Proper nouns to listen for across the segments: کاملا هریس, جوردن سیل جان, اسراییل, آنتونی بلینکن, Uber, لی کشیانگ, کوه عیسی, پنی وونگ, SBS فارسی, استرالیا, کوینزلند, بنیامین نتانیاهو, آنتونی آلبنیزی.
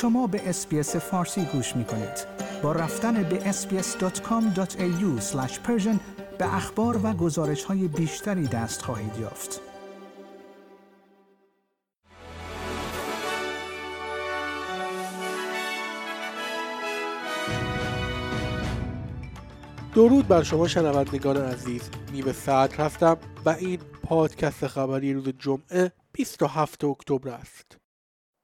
شما به SBS فارسی گوش می کنید. با رفتن به sbs.com.au/persian به اخبار و گزارش های بیشتری دست خواهید یافت. درود بر شما شنوندگان عزیز، نیمه ساعت رفتم و این پادکست خبری روز جمعه 27 اکتبر است.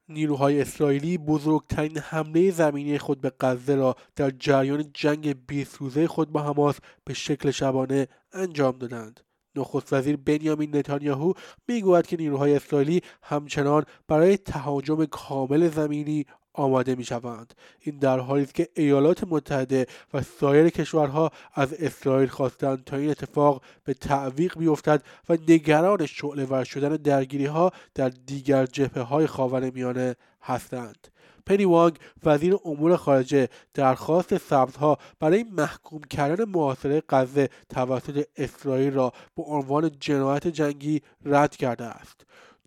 نیروهای اسرائیلی بزرگترین حمله زمینی خود به غزه را در جریان جنگ 20 روزه خود با حماس به شکل شبانه انجام دادند. نخست وزیر بنیامین نتانیاهو میگوید که نیروهای اسرائیلی همچنان برای تهاجم کامل زمینی آماده میشوند. این در حالی است که ایالات متحده و سایر کشورها از اسرائیل خواستند تا این اتفاق به تعویق بیفتد و نگران شعله‌ور شدن درگیری‌ها در دیگر جبهه‌های خاورمیانه هستند. پنی وونگ وزیر امور خارجه درخواست سبزها برای محکوم کردن محاصره غزه توسط اسرائیل را به عنوان جنایت جنگی رد کرده است.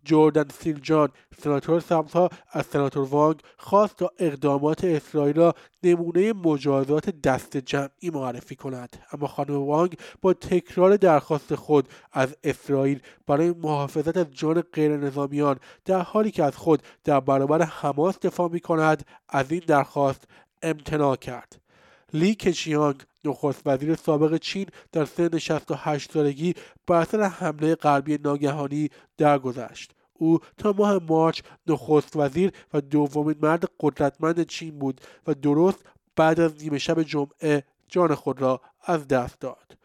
جوردن سیل جان سناتور سبزها از سناتور وانگ خواست تا اقدامات اسرائیل را نمونه مجازات دست جمعی معرفی کند، اما خانم وانگ با تکرار درخواست خود از اسرائیل برای محافظت از جان غیر نظامیان در حالی که از خود در برابر حماس دفاع می کند از این درخواست امتناع کرد. لی کشیانگ نخست وزیر سابق چین در سن 68 سالگی بر اثر حمله غربی ناگهانی درگذشت. او تا ماه مارچ نخست وزیر و دومین مرد قدرتمند چین بود و درست بعد از نیمه شب جمعه جان خود را از دست داد.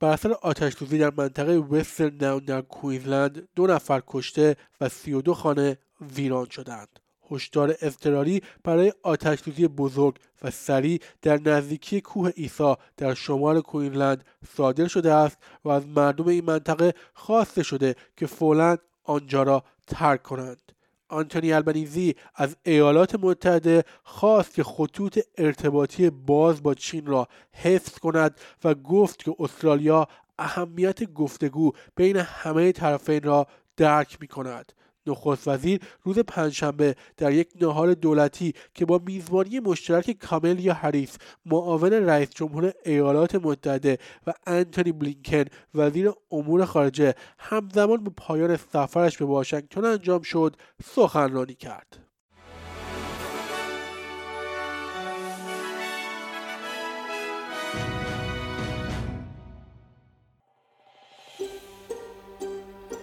بر اثر آتش‌سوزی در منطقه وسترن داون در کوینزلند 2 نفر کشته و 32 خانه ویران شدند. هشدار اضطراری برای آتش‌سوزی بزرگ و سریع در نزدیکی کوه عیسی در شمال کوینزلند صادر شده است و از مردم این منطقه خواسته شده که فعلا آنجا را ترک کنند. آنتونی آلبنیزی از ایالات متحده خواست که خطوط ارتباطی باز با چین را حفظ کند و گفت که استرالیا اهمیت گفتگو بین همه طرفین را درک می‌کند. نخست وزیر روز پنجشنبه در یک نهار دولتی که با میزبانی مشترک کاملا هریس معاون رئیس جمهور ایالات متحده و آنتونی بلینکن وزیر امور خارجه همزمان با پایان سفرش به واشنگتن انجام شد سخنرانی کرد.